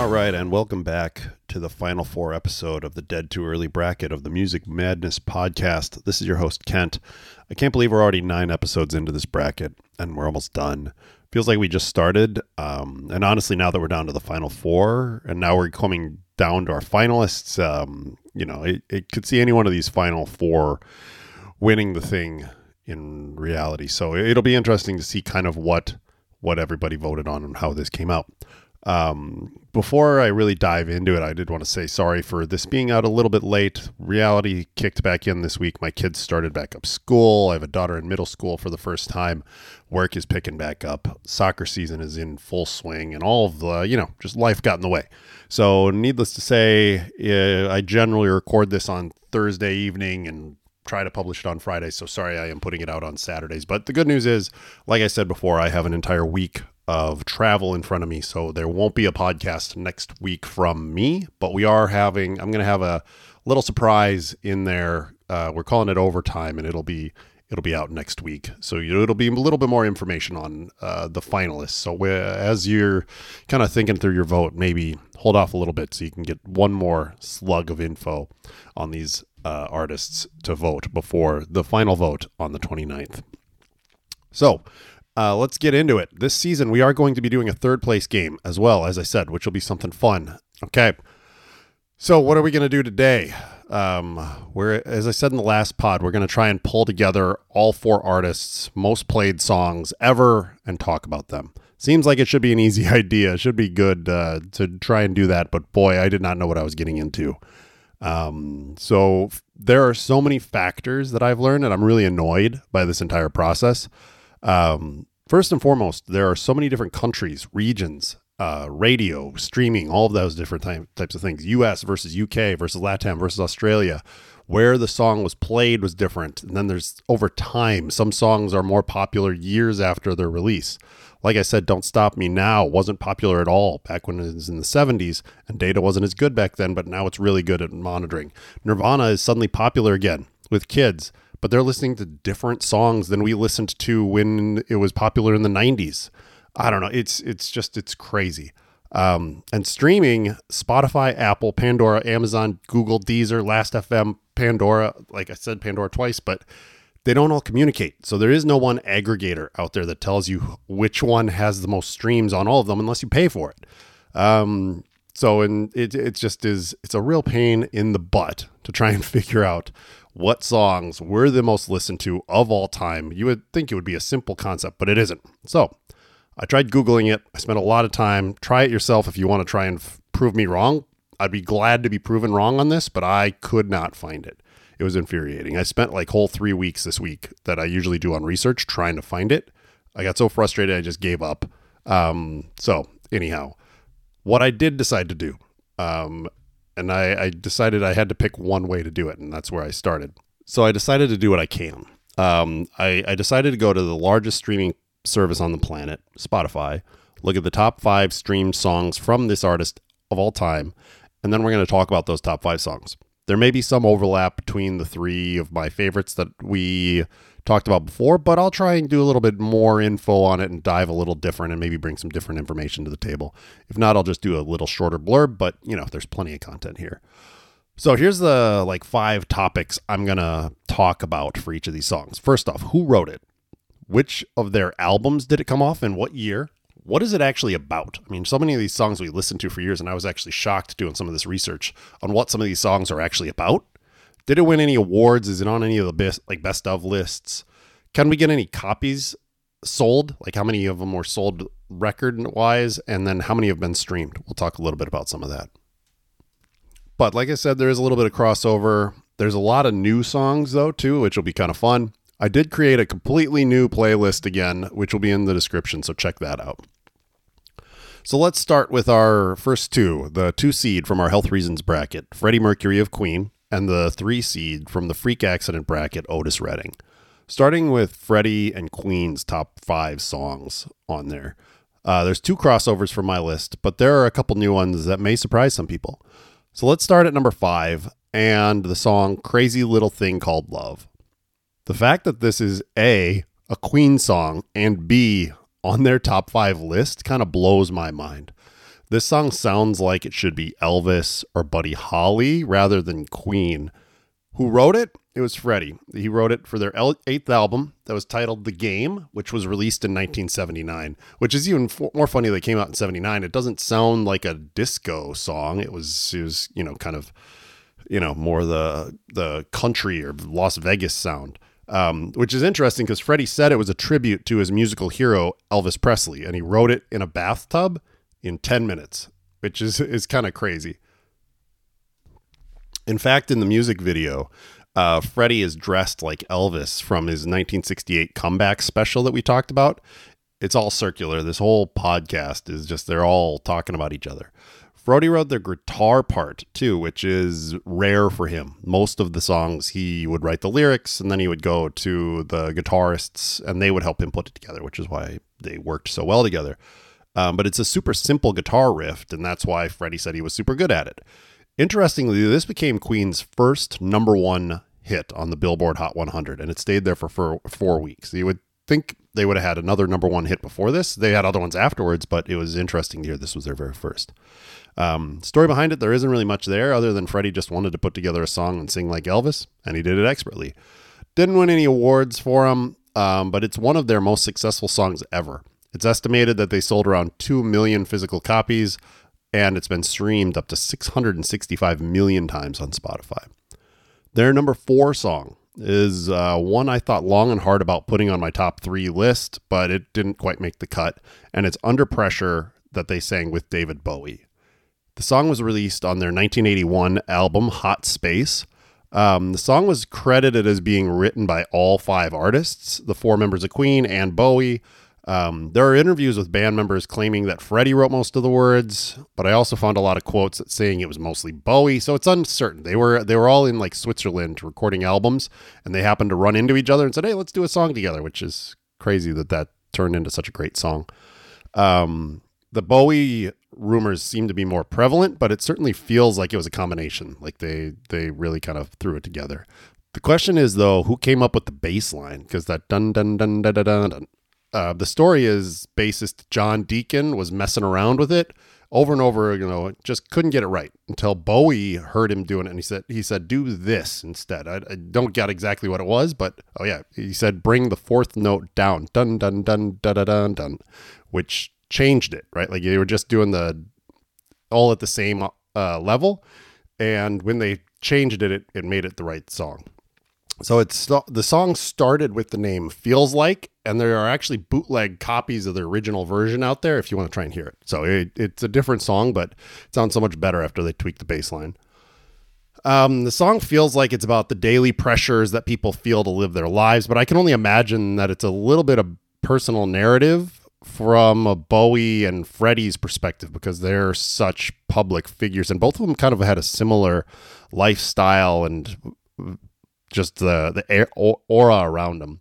All right, and welcome back to the final four episode of the Dead Too Early bracket of the Music Madness podcast. This is your host, Kent. I can't believe we're already 9 episodes into this bracket, and we're almost done. Feels like we just started, and honestly, now that we're down to the final four, and now we're coming down to our finalists, you know, it could see any one of these final four winning the thing in reality. So it'll be interesting to see kind of what everybody voted on and how this came out. Before I really dive into it, I did want to say sorry for this being out a little bit late. Reality kicked back in this week. My kids started back up school. I have a daughter in middle school for the first time. Work is picking back up. Soccer season is in full swing, and all of the, you know, just life got in the way. So needless to say, I generally record this on Thursday evening and try to publish it on Friday. So sorry, I am putting it out on Saturdays. But the good news is, like I said before, I have an entire week of travel in front of me, so there won't be a podcast next week from me, but I'm going to have a little surprise in there. We're calling it overtime, and it'll be out next week, so it'll be a little bit more information on the finalists. So as you're kind of thinking through your vote, maybe hold off a little bit so you can get one more slug of info on these artists to vote before the final vote on the 29th. So let's get into it. This season, we are going to be doing a third place game as well, as I said, which will be something fun. Okay. So what are we going to do today? As I said in the last pod, we're going to try and pull together all 4 artists' most played songs ever and talk about them. Seems like it should be an easy idea. It should be good to try and do that. But boy, I did not know what I was getting into. So there are so many factors that I've learned, and I'm really annoyed by this entire process. First and foremost, there are so many different countries, regions, radio, streaming, all of those different types of things. US versus UK versus LATAM versus Australia. Where the song was played was different. And then there's over time, some songs are more popular years after their release. Like I said, Don't Stop Me Now wasn't popular at all back when it was in the 70s, and data wasn't as good back then, but now it's really good at monitoring. Nirvana is suddenly popular again with kids, but they're listening to different songs than we listened to when it was popular in the 90s. I don't know. It's crazy. And streaming, Spotify, Apple, Pandora, Amazon, Google, Deezer, Last.fm, Pandora. Like I said, Pandora twice, but they don't all communicate. So there is no one aggregator out there that tells you which one has the most streams on all of them unless you pay for it. It's a real pain in the butt to try and figure out what songs were the most listened to of all time. You would think it would be a simple concept, but it isn't. So I tried Googling it. I spent a lot of time. Try it yourself if you want to try and prove me wrong. I'd be glad to be proven wrong on this, but I could not find it. It was infuriating. I spent like whole 3 weeks this week that I usually do on research trying to find it. I got so frustrated, I just gave up. So anyhow, what I did decide to do, and I decided I had to pick one way to do it, and that's where I started. So I decided to do what I can. I decided to go to the largest streaming service on the planet, Spotify, look at the top 5 streamed songs from this artist of all time, and then we're going to talk about those top 5 songs. There may be some overlap between the 3 of my favorites that we talked about before, but I'll try and do a little bit more info on it and dive a little different and maybe bring some different information to the table. If not, I'll just do a little shorter blurb, but you know, there's plenty of content here. So here's the 5 topics I'm going to talk about for each of these songs. First off, who wrote it? Which of their albums did it come off and what year? What is it actually about? I mean, so many of these songs we listened to for years, and I was actually shocked doing some of this research on what some of these songs are actually about. Did it win any awards? Is it on any of the best of lists? Can we get any copies sold? Like how many of them were sold record-wise? And then how many have been streamed? We'll talk a little bit about some of that. But like I said, there is a little bit of crossover. There's a lot of new songs, though, too, which will be kind of fun. I did create a completely new playlist again, which will be in the description, so check that out. So let's start with our first 2, the 2 seed from our Health Reasons bracket, Freddie Mercury of Queen, and the 3 seed from the Freak Accident bracket, Otis Redding. Starting with Freddie and Queen's top 5 songs on there. There's 2 crossovers from my list, but there are a couple new ones that may surprise some people. So let's start at number 5 and the song Crazy Little Thing Called Love. The fact that this is a Queen song and B, on their top 5 list kind of blows my mind. This song sounds like it should be Elvis or Buddy Holly rather than Queen. Who wrote it? It was Freddie. He wrote it for their 8th album that was titled The Game, which was released in 1979, which is even more funny that it came out in 79. It doesn't sound like a disco song. It was you know, kind of, you know, more the country or Las Vegas sound, which is interesting because Freddie said it was a tribute to his musical hero, Elvis Presley, and he wrote it in a bathtub in 10 minutes, which is kind of crazy. In fact, in the music video, Freddie is dressed like Elvis from his 1968 comeback special that we talked about. It's all circular. This whole podcast is just, they're all talking about each other. Freddie wrote the guitar part too, which is rare for him. Most of the songs he would write the lyrics and then he would go to the guitarists and they would help him put it together, which is why they worked so well together. But it's a super simple guitar riff, and that's why Freddie said he was super good at it. Interestingly, this became Queen's first #1 hit on the Billboard Hot 100, and it stayed there for 4 weeks. You would think they would have had another #1 hit before this. They had other ones afterwards, but it was interesting to hear this was their very first. Story behind it, there isn't really much there other than Freddie just wanted to put together a song and sing like Elvis, and he did it expertly. Didn't win any awards for him, but it's one of their most successful songs ever. It's estimated that they sold around 2 million physical copies, and it's been streamed up to 665 million times on Spotify. Their #4 song is one I thought long and hard about putting on my top 3 list, but it didn't quite make the cut, and it's Under Pressure that they sang with David Bowie. The song was released on their 1981 album, Hot Space. The song was credited as being written by all 5 artists, the 4 members of Queen and Bowie. There are interviews with band members claiming that Freddie wrote most of the words, but I also found a lot of quotes that saying it was mostly Bowie, so it's uncertain. They were all in like Switzerland recording albums, and they happened to run into each other and said, "Hey, let's do a song together," which is crazy that turned into such a great song. The Bowie rumors seem to be more prevalent, but it certainly feels like it was a combination. Like they really kind of threw it together. The question is though, who came up with the bass line? Because that dun dun dun dun dun dun dun. The story is bassist John Deacon was messing around with it over and over, you know, just couldn't get it right until Bowie heard him doing it. And he said, do this instead. I don't get exactly what it was, but oh yeah. He said, bring the 4th note down, dun, dun, dun, dun, dun, dun, dun, which changed it, right? Like they were just doing all at the same level. And when they changed it, it made it the right song. So the song started with the name Feels Like, and there are actually bootleg copies of the original version out there if you want to try and hear it. So it's a different song, but it sounds so much better after they tweak the bass line. The song feels like it's about the daily pressures that people feel to live their lives, but I can only imagine that it's a little bit of personal narrative from a Bowie and Freddie's perspective because they're such public figures, and both of them kind of had a similar lifestyle and just the aura around them.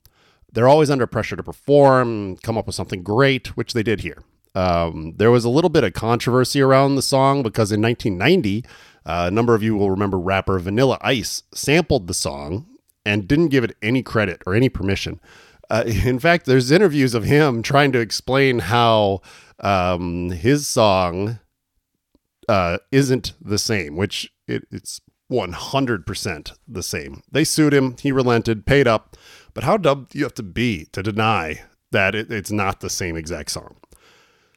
They're always under pressure to perform, come up with something great, which they did here. There was a little bit of controversy around the song because in 1990, a number of you will remember rapper Vanilla Ice sampled the song and didn't give it any credit or any permission. In fact, there's interviews of him trying to explain how his song isn't the same, which it's 100% the same. They sued him. He relented, paid up. But how dumb do you have to be to deny that it's not the same exact song?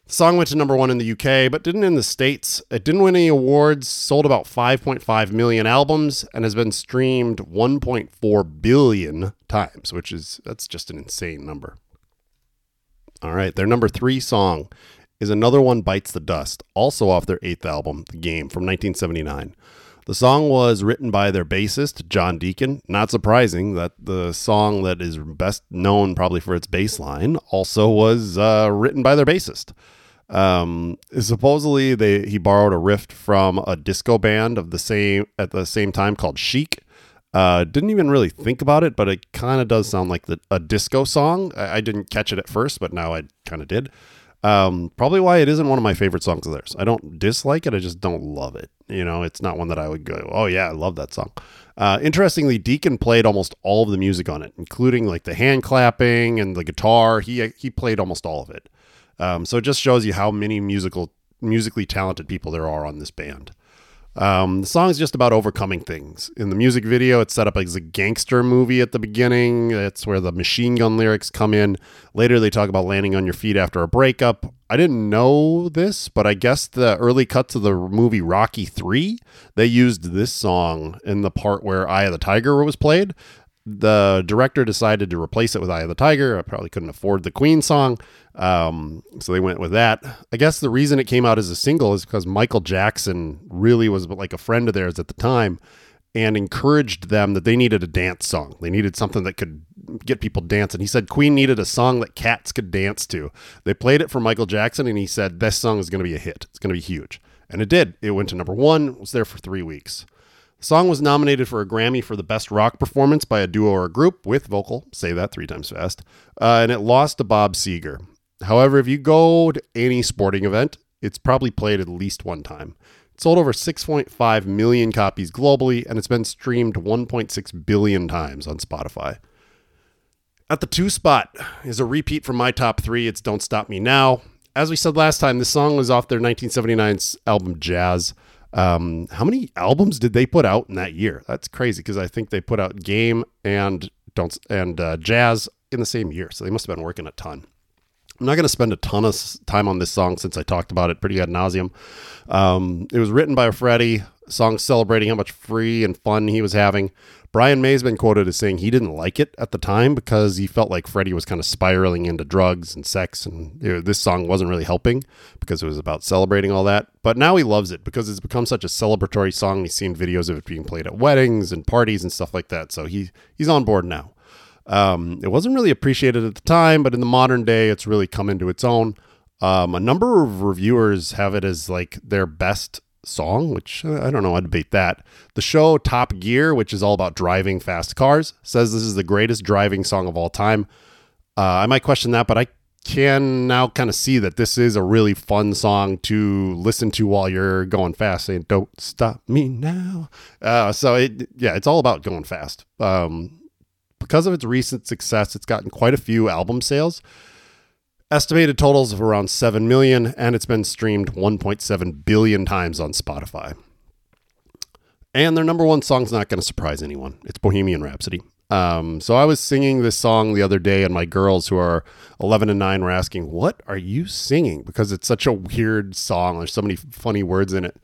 The song went to #1 in the UK, but didn't in the States. It didn't win any awards, sold about 5.5 million albums, and has been streamed 1.4 billion times, which is, that's just an insane number. All right, their #3 song is Another One Bites the Dust, also off their 8th album, The Game, from 1979. The song was written by their bassist, John Deacon. Not surprising that the song that is best known probably for its bass line also was written by their bassist. Supposedly, he borrowed a riff from a disco band at the same time called Chic. Didn't even really think about it, but it kind of does sound like a disco song. I didn't catch it at first, but now I kind of did. Probably why it isn't one of my favorite songs of theirs. I don't dislike it. I just don't love it. You know, it's not one that I would go, oh yeah, I love that song. Interestingly, Deacon played almost all of the music on it, including like the hand clapping and the guitar. He played almost all of it. So it just shows you how many musical musically talented people there are on this band. The song's just about overcoming things. In the music video, it's set up as a gangster movie at the beginning. That's where the machine gun lyrics come in. Later, they talk about landing on your feet after a breakup. I didn't know this, but I guess the early cuts of the movie Rocky 3, they used this song in the part where Eye of the Tiger was played. The director decided to replace it with Eye of the Tiger. I probably couldn't afford the Queen song. So they went with that. I guess the reason it came out as a single is because Michael Jackson really was like a friend of theirs at the time and encouraged them that they needed a dance song. They needed something that could get people dancing. He said Queen needed a song that cats could dance to. They played it for Michael Jackson and he said, this song is going to be a hit. It's going to be huge. And it did. It went to number one. It was there for 3 weeks. The song was nominated for a Grammy for the Best Rock Performance by a Duo or a Group with Vocal. Say that 3 times fast. And it lost to Bob Seger. However, if you go to any sporting event, it's probably played at least one time. It sold over 6.5 million copies globally, and it's been streamed 1.6 billion times on Spotify. At the 2 spot is a repeat from my top 3. It's Don't Stop Me Now. As we said last time, this song was off their 1979 album Jazz. How many albums did they put out in that year? That's crazy because I think they put out Game and Jazz in the same year, so they must have been working a ton. I'm not going to spend a ton of time on this song since I talked about it pretty ad nauseum. It was written by Freddie, a song celebrating how much free and fun he was having. Brian May's been quoted as saying he didn't like it at the time because he felt like Freddie was kind of spiraling into drugs and sex, and this song wasn't really helping because it was about celebrating all that. But now he loves it because it's become such a celebratory song. He's seen videos of it being played at weddings and parties and stuff like that, so he's on board now. It wasn't really appreciated at the time, but in the modern day, it's really come into its own. A number of reviewers have it as like their best song, which I don't know, I debate that. The show Top Gear, which is all about driving fast cars, says this is the greatest driving song of all time. I might question that, but I can now kind of see that this is a really fun song to listen to while you're going fast, saying, don't stop me now. It's all about going fast. Because of its recent success, it's gotten quite a few album sales. Estimated totals of around 7 million, and it's been streamed 1.7 billion times on Spotify. And their number one song's not going to surprise anyone. It's Bohemian Rhapsody. So I was singing this song the other day, and my girls, who are 11 and 9, were asking, what are you singing? Because it's such a weird song. There's so many funny words in it.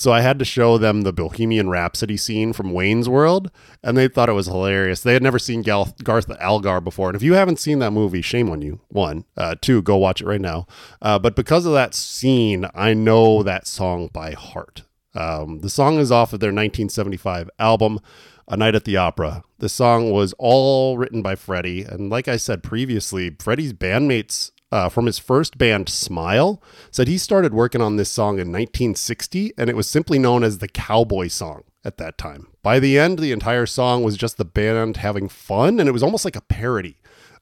So I had to show them the Bohemian Rhapsody scene from Wayne's World, and they thought it was hilarious. They had never seen Garth Algar before. And if you haven't seen that movie, shame on you. 1, 2, go watch it right now. But because of that scene, I know that song by heart. The song is off of their 1975 album, A Night at the Opera. The song was all written by Freddie. And like I said previously, Freddie's bandmates from his first band, Smile, said he started working on this song in 1960, and it was simply known as the cowboy song at that time. By the end, the entire song was just the band having fun, and it was almost like a parody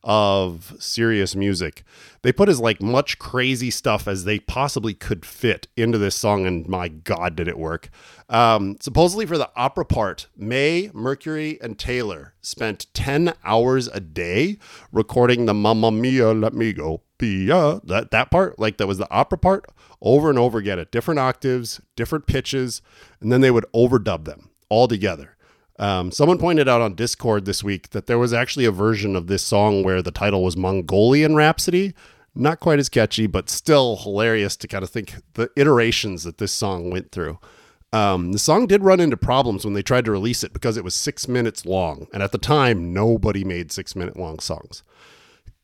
of serious music. They put as like much crazy stuff as they possibly could fit into this song, and my God, did it work. Supposedly for the opera part, May, Mercury, and Taylor spent 10 hours a day recording the Mamma Mia, Let Me Go, Pia, that part, like that was the opera part, over and over again at different octaves, different pitches, and then they would overdub them all together. Someone pointed out on Discord this week that there was actually a version of this song where the title was Mongolian Rhapsody. Not quite as catchy, but still hilarious to kind of think the iterations that this song went through. The song did run into problems when they tried to release it because it was 6 minutes long. And at the time, nobody made 6-minute long songs.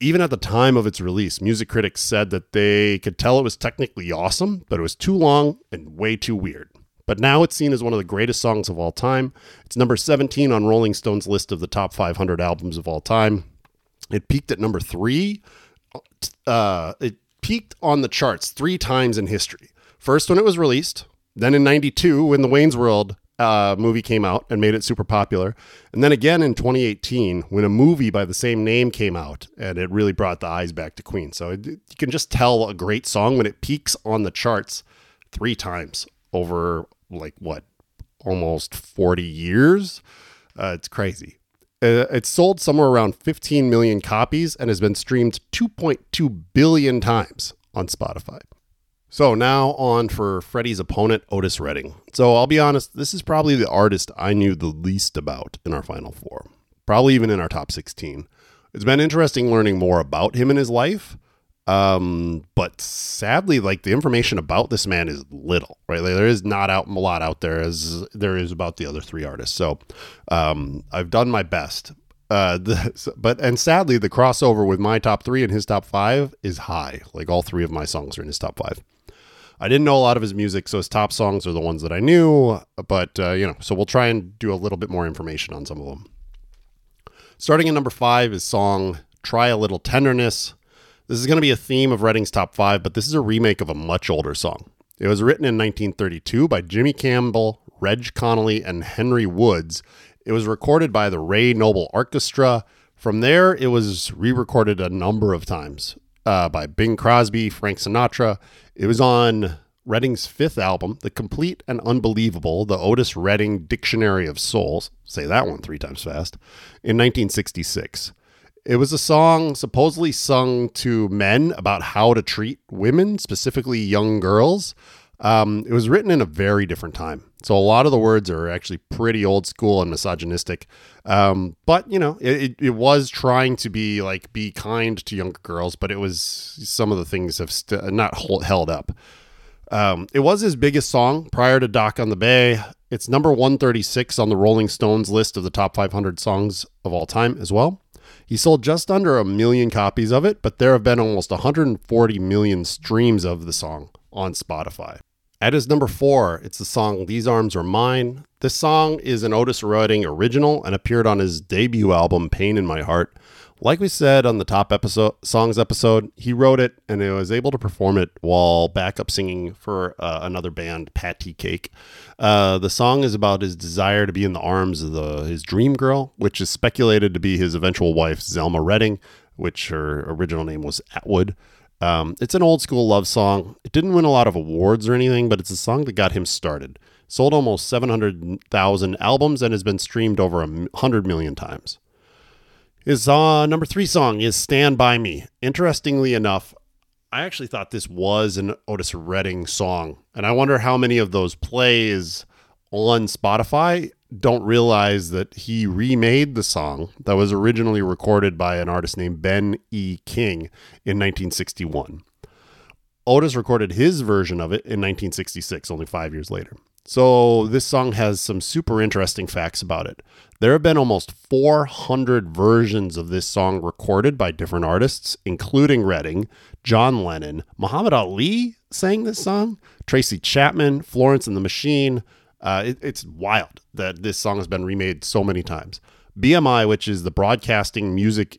Even at the time of its release, music critics said that they could tell it was technically awesome, but it was too long and way too weird. But now it's seen as one of the greatest songs of all time. It's number 17 on Rolling Stone's list of the top 500 albums of all time. It peaked at number 3. It peaked on the charts 3 times in history. First when it was released, then in 92 when the Wayne's World movie came out and made it super popular, and then again in 2018 when a movie by the same name came out and it really brought the eyes back to Queen. So you can just tell a great song when it peaks on the charts 3 times over almost 40 years. It's crazy. It's sold somewhere around 15 million copies and has been streamed 2.2 billion times on Spotify. So now on for Freddie's opponent, Otis Redding. So I'll be honest, this is probably the artist I knew the least about in our Final Four, probably even in our top 16. It's been interesting learning more about him and his life. But sadly, like, the information about this man is little, right? Like, there is not out a lot out there as there is about the other three artists. So, I've done my best. And sadly, the crossover with my top three and his top five is high. Like, all three of my songs are in his top five. I didn't know a lot of his music, so his top songs are the ones that I knew, but, so we'll try and do a little bit more information on some of them. Starting at number 5 is song Try a Little Tenderness. This is going to be a theme of Redding's top 5, but this is a remake of a much older song. It was written in 1932 by Jimmy Campbell, Reg Connolly, and Henry Woods. It was recorded by the Ray Noble Orchestra. From there, it was re-recorded a number of times by Bing Crosby, Frank Sinatra. It was on Redding's 5th album, The Complete and Unbelievable, The Otis Redding Dictionary of Souls. Say that one 3 times fast. In 1966. It was a song supposedly sung to men about how to treat women, specifically young girls. It was written in a very different time. So a lot of the words are actually pretty old school and misogynistic. But, it was trying to be like, be kind to younger girls, but it was, some of the things have not held up. It was his biggest song prior to Dock on the Bay. It's number 136 on the Rolling Stones list of the top 500 songs of all time as well. He sold just under 1 million copies of it, but there have been almost 140 million streams of the song on Spotify. At his number 4, it's the song These Arms Are Mine. This song is an Otis Redding original and appeared on his debut album, Pain in My Heart. Like we said on the Top Songs episode, he wrote it and he was able to perform it while backup singing for another band, Patty Cake. The song is about his desire to be in the arms of his dream girl, which is speculated to be his eventual wife, Zelma Redding, which her original name was Atwood. It's an old school love song. It didn't win a lot of awards or anything, but it's a song that got him started. Sold almost 700,000 albums and has been streamed over 100 million times. His number 3 song is Stand By Me. Interestingly enough, I actually thought this was an Otis Redding song, and I wonder how many of those plays on Spotify don't realize that he remade the song that was originally recorded by an artist named Ben E. King in 1961. Otis recorded his version of it in 1966, only 5 years later. So this song has some super interesting facts about it. There have been almost 400 versions of this song recorded by different artists, including Redding, John Lennon, Muhammad Ali sang this song, Tracy Chapman, Florence and the Machine. It's wild that this song has been remade so many times. BMI, which is the Broadcasting Music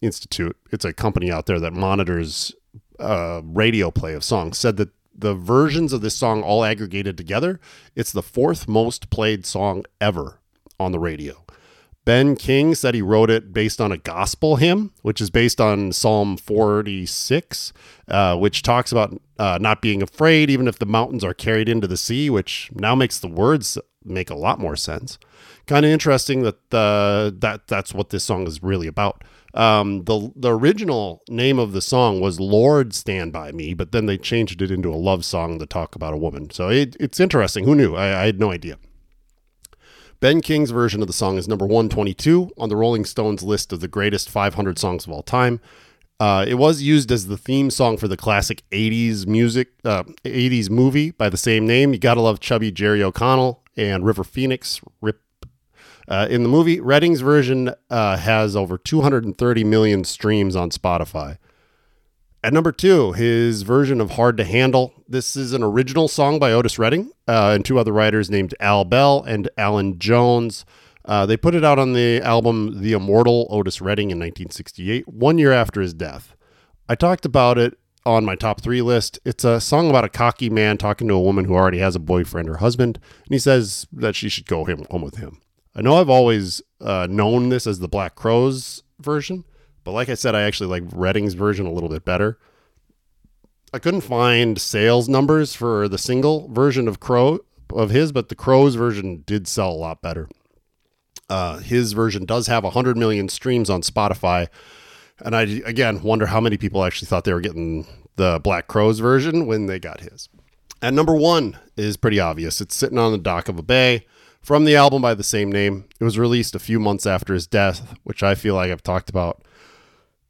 Institute, it's a company out there that monitors radio play of songs, said that the versions of this song all aggregated together, it's the 4th most played song ever on the radio. Ben King said he wrote it based on a gospel hymn, which is based on Psalm 46, which talks about not being afraid, even if the mountains are carried into the sea, which now makes the words make a lot more sense. Kind of interesting that that's what this song is really about. The original name of the song was Lord Stand By Me, but then they changed it into a love song to talk about a woman. So it's interesting. Who knew? I had no idea. Ben King's version of the song is number 122 on the Rolling Stones list of the greatest 500 songs of all time. It was used as the theme song for the classic 80s movie by the same name. You gotta love chubby Jerry O'Connell and River Phoenix. Rip. In the movie, Redding's version has over 230 million streams on Spotify. At number 2, his version of Hard to Handle. This is an original song by Otis Redding and 2 other writers named Al Bell and Alan Jones. They put it out on the album The Immortal Otis Redding in 1968, 1 year after his death. I talked about it on my top 3 list. It's a song about a cocky man talking to a woman who already has a boyfriend or husband, and he says that she should go home with him. I know I've always known this as the Black Crowes version, but like I said, I actually like Redding's version a little bit better. I couldn't find sales numbers for the single version of his, but the Crowes version did sell a lot better. His version does have 100 million streams on Spotify. And I, again, wonder how many people actually thought they were getting the Black Crowes version when they got his. At number one is pretty obvious. It's Sitting on the Dock of a Bay from the album by the same name. It was released a few months after his death, which I feel like I've talked about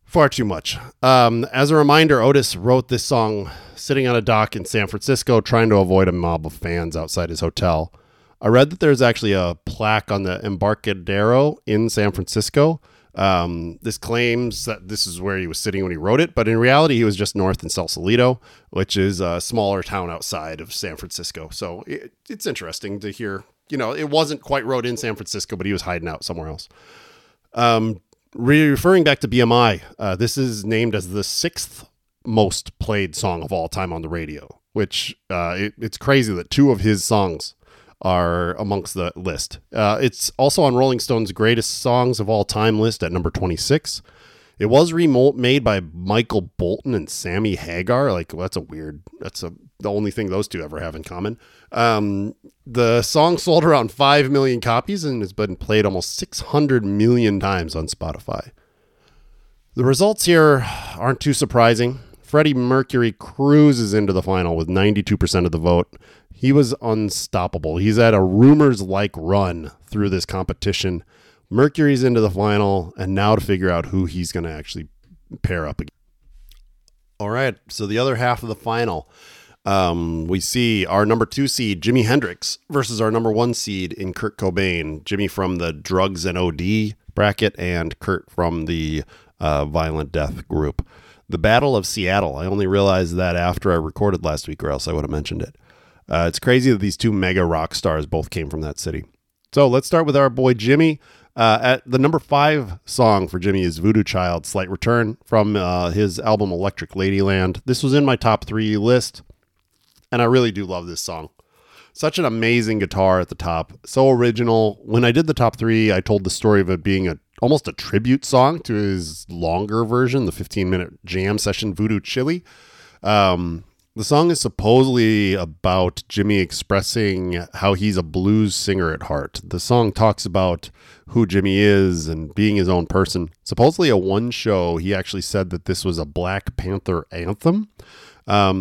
far too much. As a reminder, Otis wrote this song sitting on a dock in San Francisco, trying to avoid a mob of fans outside his hotel. I read that there's actually a plaque on the Embarcadero in San Francisco. This claims that this is where he was sitting when he wrote it, but in reality, he was just north in Sausalito, which is a smaller town outside of San Francisco. So it's interesting to hear, you know, it wasn't quite wrote in San Francisco, but he was hiding out somewhere else. Referring back to BMI, this is named as the sixth most played song of all time on the radio, which it's crazy that two of his songs are amongst the list. It's also on Rolling Stone's greatest songs of all time list at number 26. It was remade by Michael Bolton and Sammy Hagar. Like, well, the only thing those two ever have in common. The song sold around 5 million copies and has been played almost 600 million times on Spotify. The results here aren't too surprising. Freddie Mercury cruises into the final with 92% of the vote. He was unstoppable. He's at a Rumors-like run through this competition. Mercury's into the final, and now to figure out who he's going to actually pair up against. All right, so the other half of the final, we see our number two seed, Jimi Hendrix, versus our number one seed in Kurt Cobain. Jimi from the drugs and OD bracket, and Kurt from the violent death group. The Battle of Seattle. I only realized that after I recorded last week, or else I would have mentioned it. It's crazy that these two mega rock stars both came from that city. So let's start with our boy Jimi. At the number 5 song for Jimi is Voodoo Child, Slight Return, from his album Electric Ladyland. This was in my top 3 list, and I really do love this song. Such an amazing guitar at the top. So original. When I did the top 3, I told the story of it being almost a tribute song to his longer version, the 15-minute jam session Voodoo Chili. The song is supposedly about Jimi expressing how he's a blues singer at heart. The song talks about who Jimi is and being his own person. Supposedly at one show, he actually said that this was a Black Panther anthem.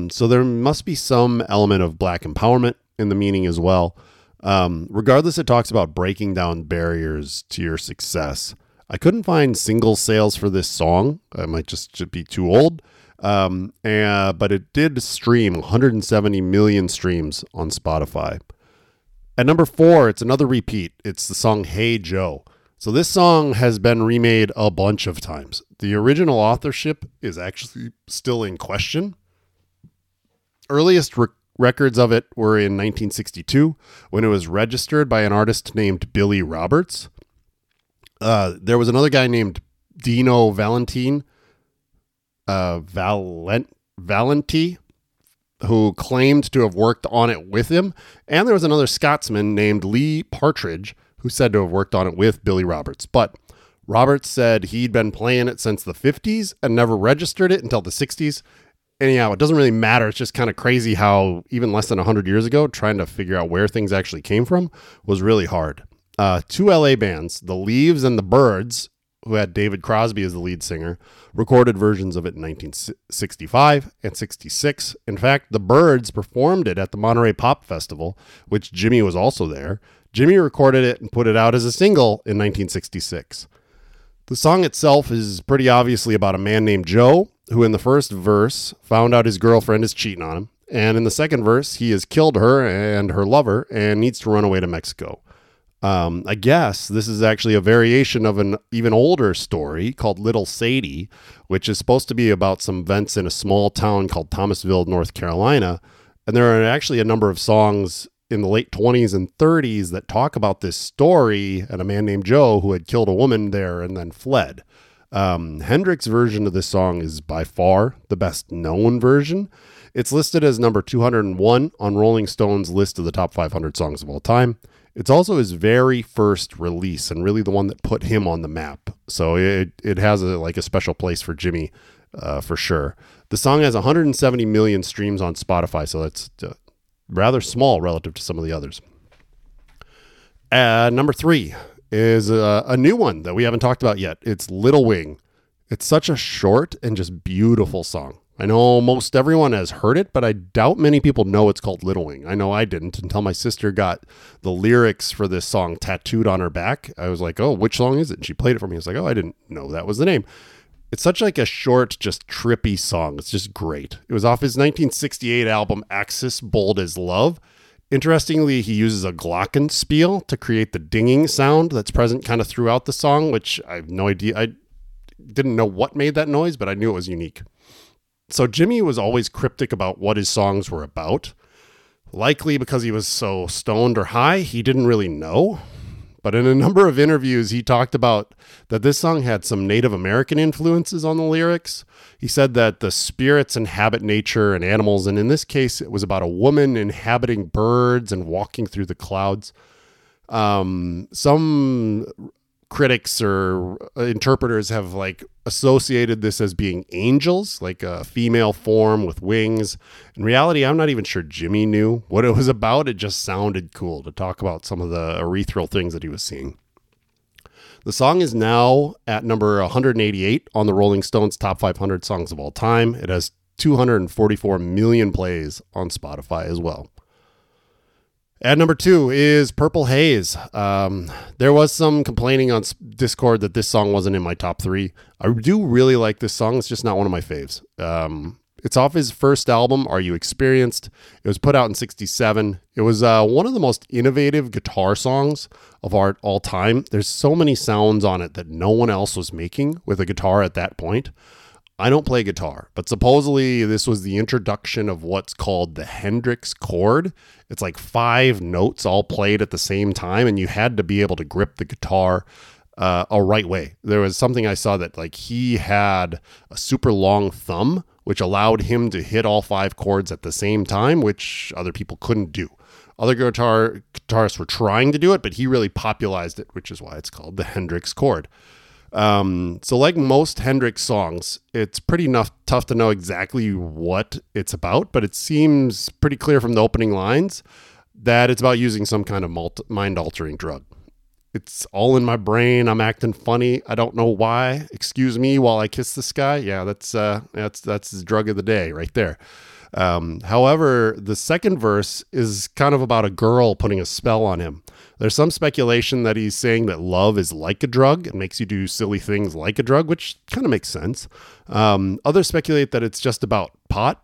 So there must be some element of Black empowerment in the meaning as well. Regardless, it talks about breaking down barriers to your success. I couldn't find single sales for this song. I might just be too old. But it did stream 170 million streams on Spotify. At number 4, it's another repeat. It's the song Hey Joe. So this song has been remade a bunch of times. The original authorship is actually still in question. Earliest records of it were in 1962 when it was registered by an artist named Billy Roberts. There was another guy named Dino Valentin, Valenti, who claimed to have worked on it with him, and there was another Scotsman named Lee Partridge who said to have worked on it with Billy Roberts, but Roberts said he'd been playing it since the 50s and never registered it until the 60s. Anyhow, it doesn't really matter. It's just kind of crazy how even less than 100 years ago trying to figure out where things actually came from was really hard. Two LA bands, The Leaves and The Birds, who had David Crosby as the lead singer, recorded versions of it in 1965 and 66. In fact, the Byrds performed it at the Monterey Pop Festival, which Jimi was also there. Jimi recorded it and put it out as a single in 1966. The song itself is pretty obviously about a man named Joe, who in the first verse found out his girlfriend is cheating on him. And in the second verse, he has killed her and her lover and needs to run away to Mexico. I guess this is actually a variation of an even older story called Little Sadie, which is supposed to be about some events in a small town called Thomasville, North Carolina. And there are actually a number of songs in the late 20s and 30s that talk about this story and a man named Joe who had killed a woman there and then fled. Hendrix's version of this song is by far the best known version. It's listed as number 201 on Rolling Stone's list of the top 500 songs of all time. It's also his very first release and really the one that put him on the map. So it has a special place for Jimi, for sure. The song has 170 million streams on Spotify, so that's rather small relative to some of the others. Number 3 is a new one that we haven't talked about yet. It's Little Wing. It's such a short and just beautiful song. I know most everyone has heard it, but I doubt many people know it's called Little Wing. I know I didn't until my sister got the lyrics for this song tattooed on her back. I was like, oh, which song is it? And she played it for me. I was like, oh, I didn't know that was the name. It's such like a short, just trippy song. It's just great. It was off his 1968 album, Axis Bold as Love. Interestingly, he uses a glockenspiel to create the dinging sound that's present kind of throughout the song, which I have no idea. I didn't know what made that noise, but I knew it was unique. So Jimmy was always cryptic about what his songs were about. Likely because he was so stoned or high, he didn't really know. But in a number of interviews, he talked about that this song had some Native American influences on the lyrics. He said that the spirits inhabit nature and animals, and in this case, it was about a woman inhabiting birds and walking through the clouds. Some critics or interpreters have like associated this as being angels, like a female form with wings. In reality, I'm not even sure Jimmy knew what it was about. It just sounded cool to talk about some of the ethereal things that he was seeing. The song is now at number 188 on the Rolling Stones top 500 songs of all time. It has 244 million plays on Spotify as well. At number two is Purple Haze. There was some complaining on Discord that this song wasn't in my top three. I do really like this song. It's just not one of my faves. It's off his first album, Are You Experienced? It was put out in 1967. It was one of the most innovative guitar songs of art all time. There's so many sounds on it that no one else was making with a guitar at that point. I don't play guitar, but supposedly this was the introduction of what's called the Hendrix chord. It's like five notes all played at the same time, and you had to be able to grip the guitar a right way. There was something I saw that like he had a super long thumb, which allowed him to hit all five chords at the same time, which other people couldn't do. Other guitarists were trying to do it, but he really popularized it, which is why it's called the Hendrix chord. So like most Hendrix songs, it's pretty tough to know exactly what it's about, but it seems pretty clear from the opening lines that it's about using some kind of mind-altering drug. It's all in my brain. I'm acting funny. I don't know why. Excuse me while I kiss the sky. Yeah, that's the drug of the day right there. However, the second verse is kind of about a girl putting a spell on him. There's some speculation that he's saying that love is like a drug. It makes you do silly things like a drug, which kind of makes sense. Others speculate that it's just about pot,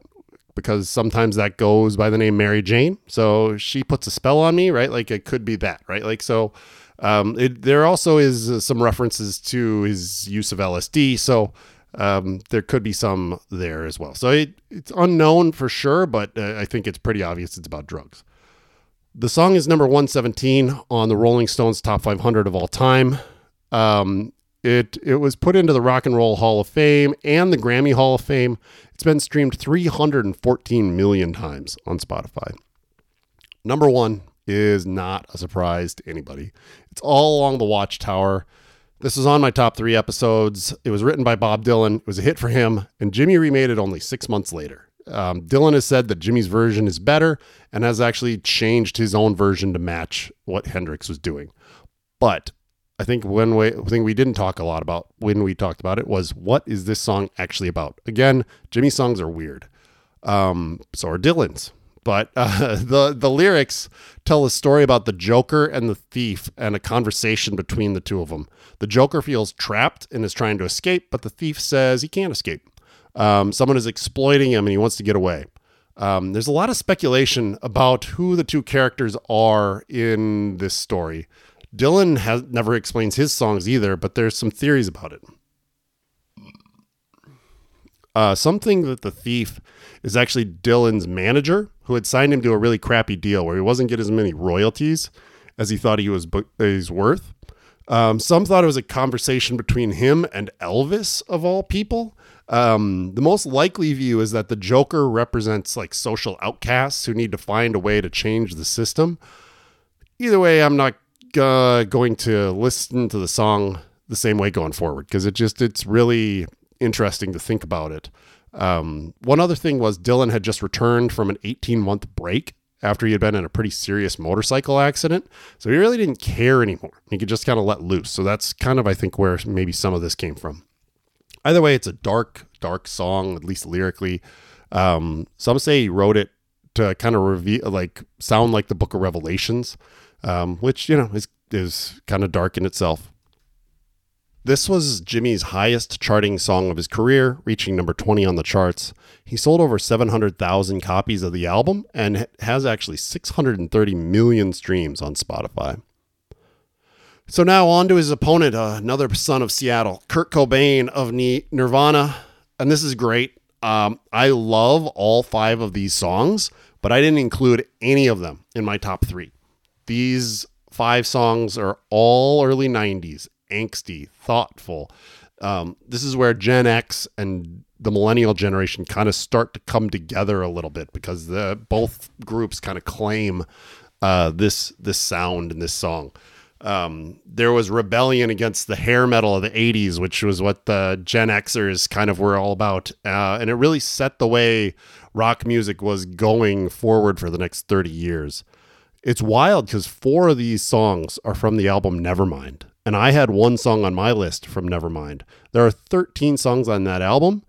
because sometimes that goes by the name Mary Jane. So she puts a spell on me, right? Like it could be that, right? Like, so there also is some references to his use of LSD. So there could be some there as well. So it's unknown for sure, but I think it's pretty obvious it's about drugs. The song is number 117 on the Rolling Stones top 500 of all time. It was put into the Rock and Roll Hall of Fame and the Grammy Hall of Fame. It's been streamed 314 million times on Spotify. Number one is not a surprise to anybody. It's All Along the Watchtower. This is on my top three episodes. It was written by Bob Dylan. It was a hit for him, and Jimmy remade it only 6 months later. Dylan has said that Jimmy's version is better and has actually changed his own version to match what Hendrix was doing. But I think one thing we didn't talk a lot about when we talked about it was, what is this song actually about? Again, Jimmy's songs are weird. So are Dylan's. But the lyrics tell a story about the Joker and the thief and a conversation between the two of them. The Joker feels trapped and is trying to escape, but the thief says he can't escape. Someone is exploiting him and he wants to get away. There's a lot of speculation about who the two characters are in this story. Dylan never explains his songs either, but there's some theories about it. Something that the thief is actually Dylan's manager, who had signed him to a really crappy deal where he wasn't getting as many royalties as he thought he was worth. Some thought it was a conversation between him and Elvis, of all people. The most likely view is that the Joker represents like social outcasts who need to find a way to change the system. Either way, I'm not going to listen to the song the same way going forward, because it's really interesting to think about it. One other thing was Dylan had just returned from an 18-month break after he had been in a pretty serious motorcycle accident. So he really didn't care anymore. He could just kind of let loose. So that's kind of, I think, where maybe some of this came from. Either way, it's a dark, dark song, at least lyrically. Some say he wrote it to kind of reveal, like, sound like the Book of Revelations, which, you know, is kind of dark in itself. This was Jimmy's highest charting song of his career, reaching number 20 on the charts. He sold over 700,000 copies of the album and has actually 630 million streams on Spotify. So now on to his opponent, another son of Seattle, Kurt Cobain of Nirvana. And this is great. I love all five of these songs, but I didn't include any of them in my top three. These five songs are all early 90s. Angsty, thoughtful. This is where Gen X and the millennial generation kind of start to come together a little bit, because both groups kind of claim this sound and this song. There was rebellion against the hair metal of the 80s, which was what the Gen Xers kind of were all about. And it really set the way rock music was going forward for the next 30 years. It's wild because four of these songs are from the album Nevermind. And I had one song on my list from Nevermind. There are 13 songs on that album,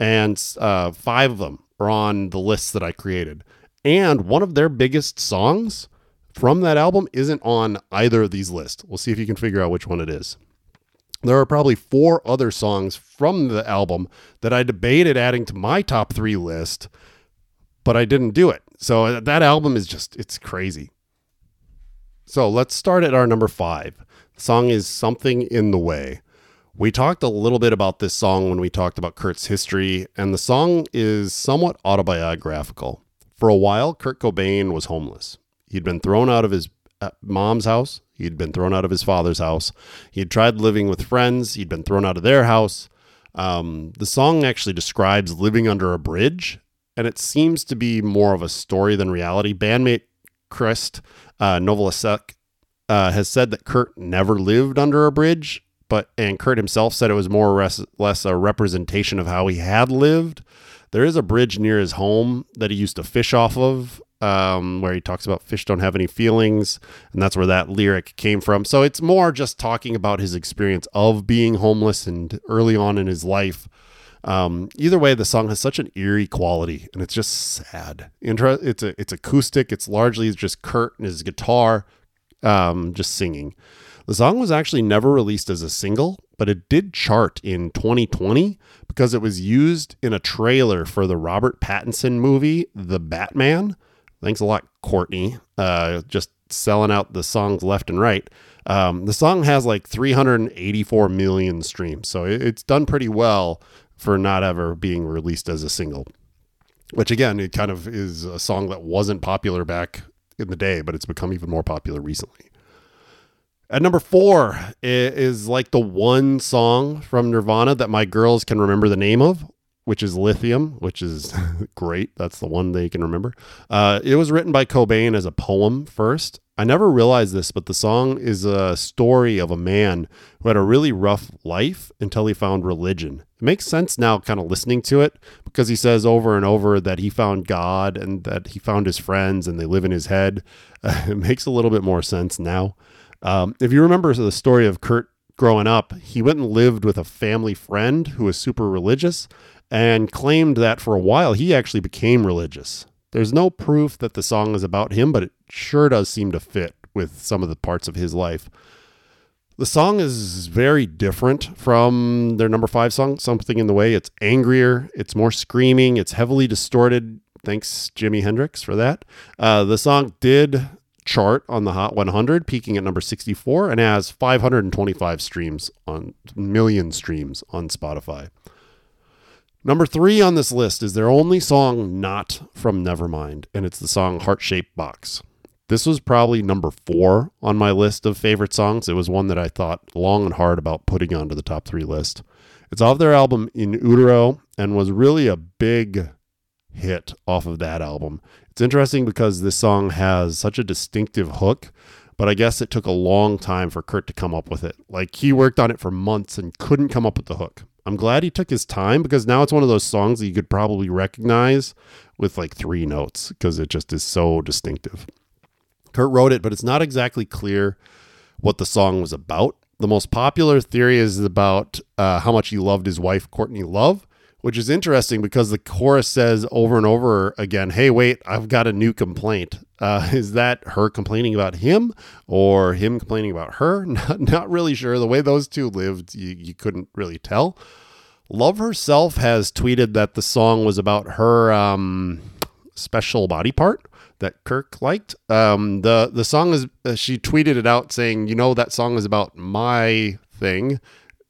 and five of them are on the list that I created. And one of their biggest songs from that album isn't on either of these lists. We'll see if you can figure out which one it is. There are probably four other songs from the album that I debated adding to my top three list, but I didn't do it. So that album is just, it's crazy. So let's start at our number five. Song is Something in the Way. We talked a little bit about this song when we talked about Kurt's history, and the song is somewhat autobiographical. For a while, Kurt Cobain was homeless. He'd been thrown out of his mom's house. He'd been thrown out of his father's house. He had tried living with friends. He'd been thrown out of their house. The song actually describes living under a bridge, and it seems to be more of a story than reality. Bandmate Krist Novoselic has said that Kurt never lived under a bridge, and Kurt himself said it was more or less a representation of how he had lived. There is a bridge near his home that he used to fish off of, where he talks about fish don't have any feelings, and that's where that lyric came from. So it's more just talking about his experience of being homeless and early on in his life. Either way, the song has such an eerie quality, and it's just sad. It's acoustic. It's largely just Kurt and his guitar, just singing. The song was actually never released as a single, but it did chart in 2020 because it was used in a trailer for the Robert Pattinson movie, The Batman. Thanks a lot, Courtney. Just selling out the songs left and right. The song has like 384 million streams, so it's done pretty well for not ever being released as a single, which again, it kind of is a song that wasn't popular back in the day, but it's become even more popular recently. At number four is like the one song from Nirvana that my girls can remember the name of, which is Lithium, which is great. That's the one they can remember. It was written by Cobain as a poem first. I never realized this, but the song is a story of a man who had a really rough life until he found religion. It makes sense now kind of listening to it, because he says over and over that he found God and that he found his friends and they live in his head. It makes a little bit more sense now. If you remember the story of Kurt growing up, he went and lived with a family friend who was super religious and claimed that for a while he actually became religious. There's no proof that the song is about him, but it sure does seem to fit with some of the parts of his life. The song is very different from their number five song, Something in the Way. It's angrier, it's more screaming, it's heavily distorted. Thanks, Jimi Hendrix, for that. The song did chart on the Hot 100, peaking at number 64, and has 525 million streams on Spotify. Number three on this list is their only song not from Nevermind, and it's the song Heart-Shaped Box. This was probably number four on my list of favorite songs. It was one that I thought long and hard about putting onto the top three list. It's off their album In Utero and was really a big hit off of that album. It's interesting because this song has such a distinctive hook, but I guess it took a long time for Kurt to come up with it. Like, he worked on it for months and couldn't come up with the hook. I'm glad he took his time, because now it's one of those songs that you could probably recognize with like three notes, because it just is so distinctive. Kurt wrote it, but it's not exactly clear what the song was about. The most popular theory is about how much he loved his wife, Courtney Love, which is interesting because the chorus says over and over again, hey, wait, I've got a new complaint. Is that her complaining about him or him complaining about her? Not really sure. The way those two lived, you couldn't really tell. Love herself has tweeted that the song was about her special body part that Kirk liked. The song is, she tweeted it out saying, that song is about my thing,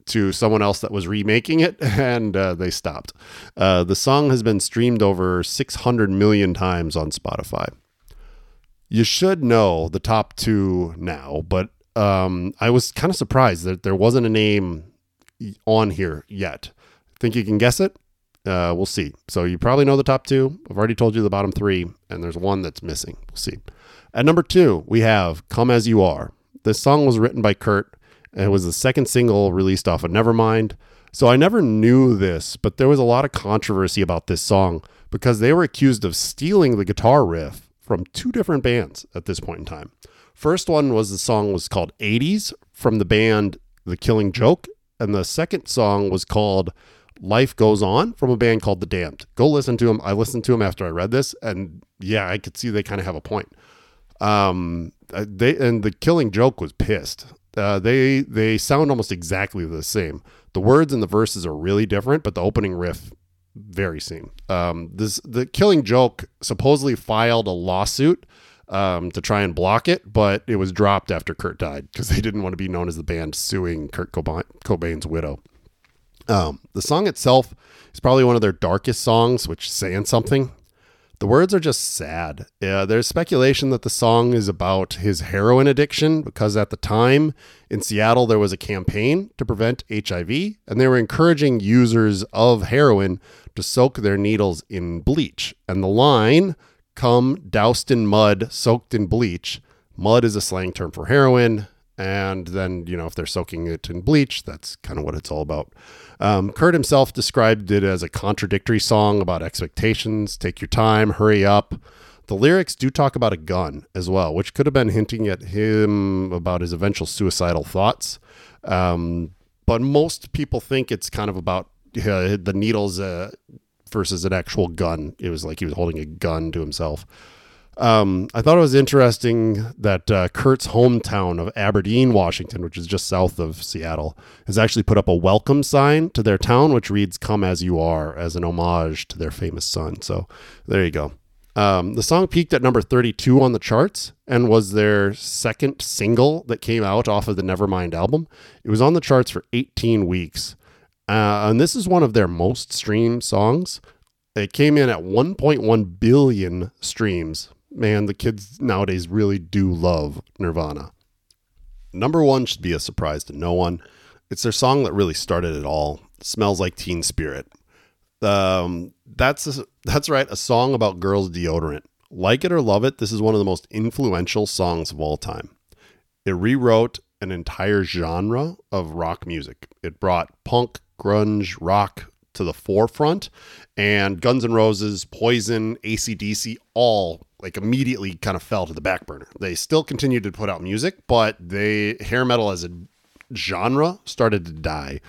to someone else that was remaking it, and they stopped. The song has been streamed over 600 million times on Spotify. You should know the top two now, but I was kind of surprised that there wasn't a name on here yet. Think you can guess it? We'll see. So you probably know the top two. I've already told you the bottom three, and there's one that's missing. We'll see. At number two, we have Come As You Are. This song was written by Kurt, and it was the second single released off of Nevermind. So I never knew this, but there was a lot of controversy about this song because they were accused of stealing the guitar riff from two different bands at this point in time. First one was the song was called 80s from the band The Killing Joke, and the second song was called Life Goes On from a band called The Damned. Go listen to them. I listened to them after I read this, and yeah, I could see they kind of have a point. The Killing Joke was pissed. They sound almost exactly the same. The words and the verses are really different, but the opening riff, very same. The Killing Joke supposedly filed a lawsuit to try and block it, but it was dropped after Kurt died because they didn't want to be known as the band suing Kurt Cobain's widow. The song itself is probably one of their darkest songs, which is saying something. The words are just sad. There's speculation that the song is about his heroin addiction because at the time in Seattle, there was a campaign to prevent HIV, and they were encouraging users of heroin to soak their needles in bleach. And the line, come doused in mud, soaked in bleach. Mud is a slang term for heroin. And then, if they're soaking it in bleach, that's kind of what it's all about. Kurt himself described it as a contradictory song about expectations, take your time, hurry up. The lyrics do talk about a gun as well, which could have been hinting at him about his eventual suicidal thoughts. But most people think it's kind of about the needles versus an actual gun. It was like he was holding a gun to himself. I thought it was interesting that Kurt's hometown of Aberdeen, Washington, which is just south of Seattle, has actually put up a welcome sign to their town, which reads, Come As You Are, as an homage to their famous son. So there you go. The song peaked at number 32 on the charts and was their second single that came out off of the Nevermind album. It was on the charts for 18 weeks. And this is one of their most streamed songs. It came in at 1.1 billion streams. Man, the kids nowadays really do love Nirvana. Number one should be a surprise to no one. It's their song that really started it all. It smells like Teen Spirit. That's right, a song about girls' deodorant. Like it or love it, this is one of the most influential songs of all time. It rewrote an entire genre of rock music. It brought punk, grunge, rock to the forefront, and Guns N' Roses, Poison, AC/DC, all immediately kind of fell to the back burner. They still continued to put out music, but hair metal as a genre started to die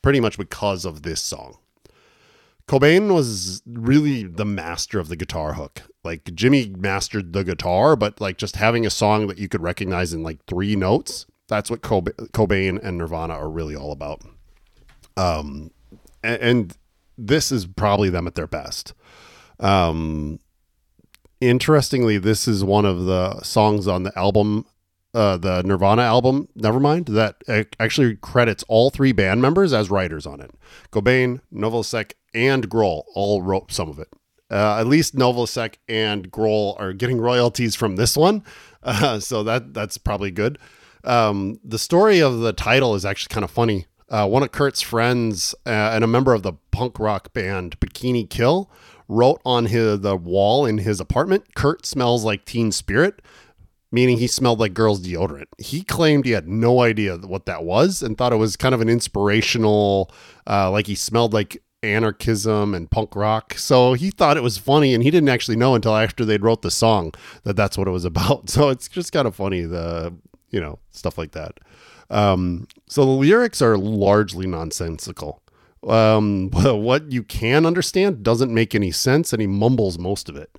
pretty much because of this song. Cobain was really the master of the guitar hook. Jimmy mastered the guitar, but just having a song that you could recognize in three notes, that's what Cobain and Nirvana are really all about. And this is probably them at their best. Interestingly, this is one of the songs on the album, the Nirvana album, Nevermind, that actually credits all three band members as writers on it. Cobain, Novoselic, and Grohl all wrote some of it. At least Novoselic and Grohl are getting royalties from this one, so that's probably good. The story of the title is actually kind of funny. One of Kurt's friends and a member of the punk rock band Bikini Kill wrote on the wall in his apartment, Kurt smells like Teen Spirit, meaning he smelled like girls' deodorant. He claimed he had no idea what that was and thought it was kind of an inspirational, he smelled like anarchism and punk rock. So he thought it was funny, and he didn't actually know until after they'd wrote the song that's what it was about. So it's just kind of funny, stuff like that. So the lyrics are largely nonsensical. But what you can understand doesn't make any sense, and he mumbles most of it.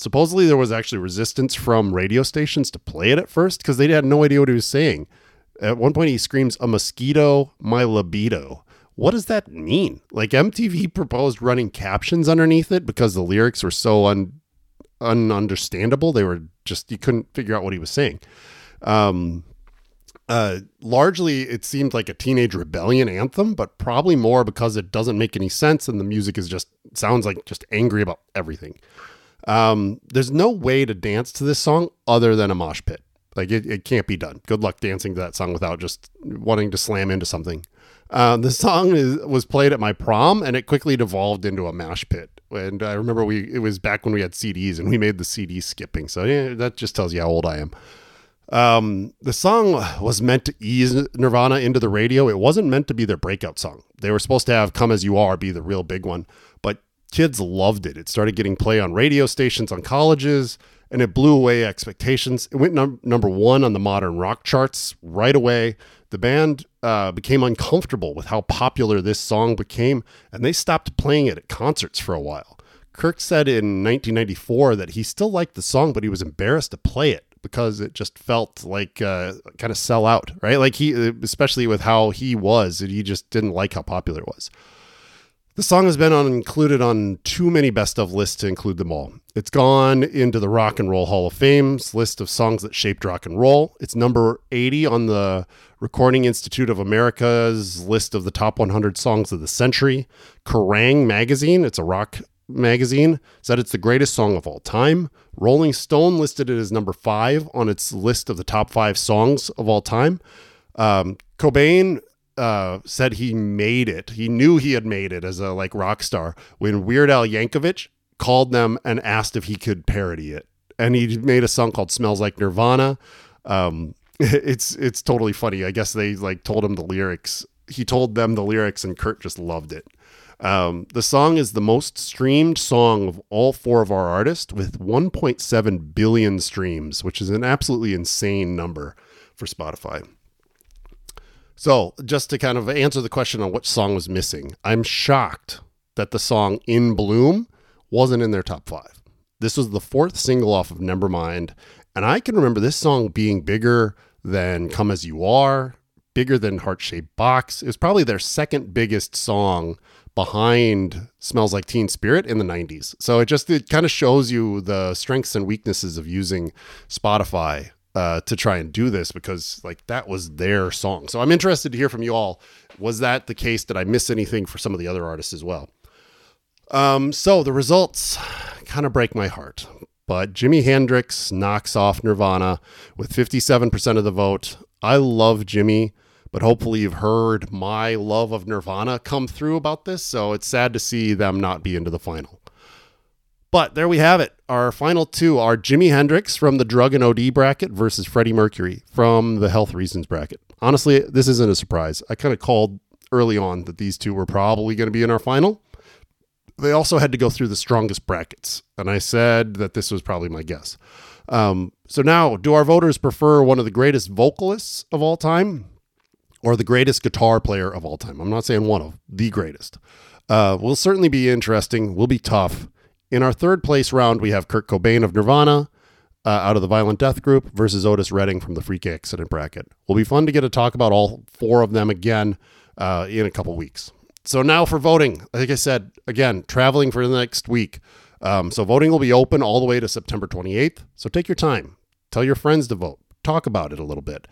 Supposedly there was actually resistance from radio stations to play it at first because they had no idea what he was saying. At one point he screams, "A mosquito, my libido." What does that mean? Like, MTV proposed running captions underneath it because the lyrics were so ununderstandable. They were just, you couldn't figure out what he was saying. Largely it seemed like a teenage rebellion anthem, but probably more because it doesn't make any sense and the music is just, sounds like just angry about everything. There's no way to dance to this song other than a mosh pit. Like, it can't be done. Good luck dancing to that song without just wanting to slam into something. The song was played at my prom, and it quickly devolved into a mosh pit. And I remember it was back when we had CDs, and we made the CD skipping. So yeah, that just tells you how old I am. The song was meant to ease Nirvana into the radio. It wasn't meant to be their breakout song. They were supposed to have "Come As You Are" be the real big one, but kids loved it. It started getting play on radio stations, on colleges, and it blew away expectations. It went number one on the modern rock charts right away. The band became uncomfortable with how popular this song became, and they stopped playing it at concerts for a while. Kirk said in 1994 that he still liked the song, but he was embarrassed to play it because it just felt like kind of sell out, right? Like, he, especially with how he was, he just didn't like how popular it was. The song has been included on too many best of lists to include them all. It's gone into the Rock and Roll Hall of Fame's list of songs that shaped rock and roll. It's number 80 on the Recording Institute of America's list of the top 100 songs of the century. Kerrang! Magazine, it's a rock magazine, said it's the greatest song of all time. Rolling Stone listed it as number 5 on its list of the top 5 songs of all time. Cobain said he made it. He knew he had made it as a rock star when Weird Al Yankovic called them and asked if he could parody it. And he made a song called "Smells Like Nirvana." It's totally funny. I guess they told him the lyrics. He told them the lyrics and Kurt just loved it. The song is the most streamed song of all 4 of our artists, with 1.7 billion streams, which is an absolutely insane number for Spotify. So just to kind of answer the question on what song was missing, I'm shocked that the song "In Bloom" wasn't in their top 5. This was the 4th single off of Nevermind, and I can remember this song being bigger than "Come As You Are," bigger than "Heart-Shaped Box." It was probably their 2nd biggest song behind "Smells Like Teen Spirit" in the 90s. So it kind of shows you the strengths and weaknesses of using Spotify to try and do this, because that was their song. So I'm interested to hear from you all. Was that the case? Did I miss anything for some of the other artists as well? So the results kind of break my heart, but Jimi Hendrix knocks off Nirvana with 57% of the vote. I love Jimi, but hopefully you've heard my love of Nirvana come through about this. So it's sad to see them not be into the final. But there we have it. Our final 2 are Jimi Hendrix from the drug and OD bracket versus Freddie Mercury from the health reasons bracket. Honestly, this isn't a surprise. I kind of called early on that these 2 were probably going to be in our final. They also had to go through the strongest brackets, and I said that this was probably my guess. So now, do our voters prefer one of the greatest vocalists of all time or the greatest guitar player of all time? I'm not saying one of the greatest. Will certainly be interesting. Will be tough. In our 3rd place round, we have Kurt Cobain of Nirvana out of the Violent Death group versus Otis Redding from the Freak Accident bracket. Will be fun to get to talk about all 4 of them again in a couple weeks. So now for voting, like I said, again, traveling for the next week. So voting will be open all the way to September 28th. So take your time. Tell your friends to vote. Talk about it a little bit.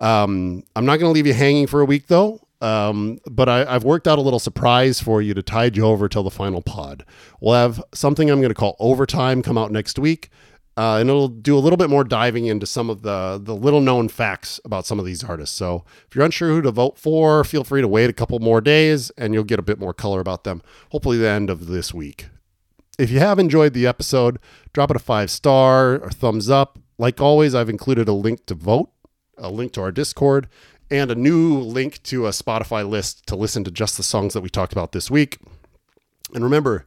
I'm not going to leave you hanging for a week, though. But I've worked out a little surprise for you to tide you over till the final pod. We'll have something I'm going to call Overtime come out next week. And it'll do a little bit more diving into some of the little known facts about some of these artists. So if you're unsure who to vote for, feel free to wait a couple more days and you'll get a bit more color about them. Hopefully the end of this week. If you have enjoyed the episode, drop it a 5-star or thumbs up. Like always, I've included a link to vote, a link to our Discord, and a new link to a Spotify list to listen to just the songs that we talked about this week. And remember,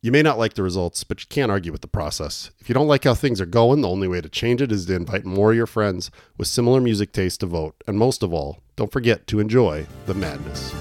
You may not like the results, but you can't argue with the process. If you don't like how things are going, the only way to change it is to invite more of your friends with similar music taste to vote. And most of all, don't forget to enjoy the madness.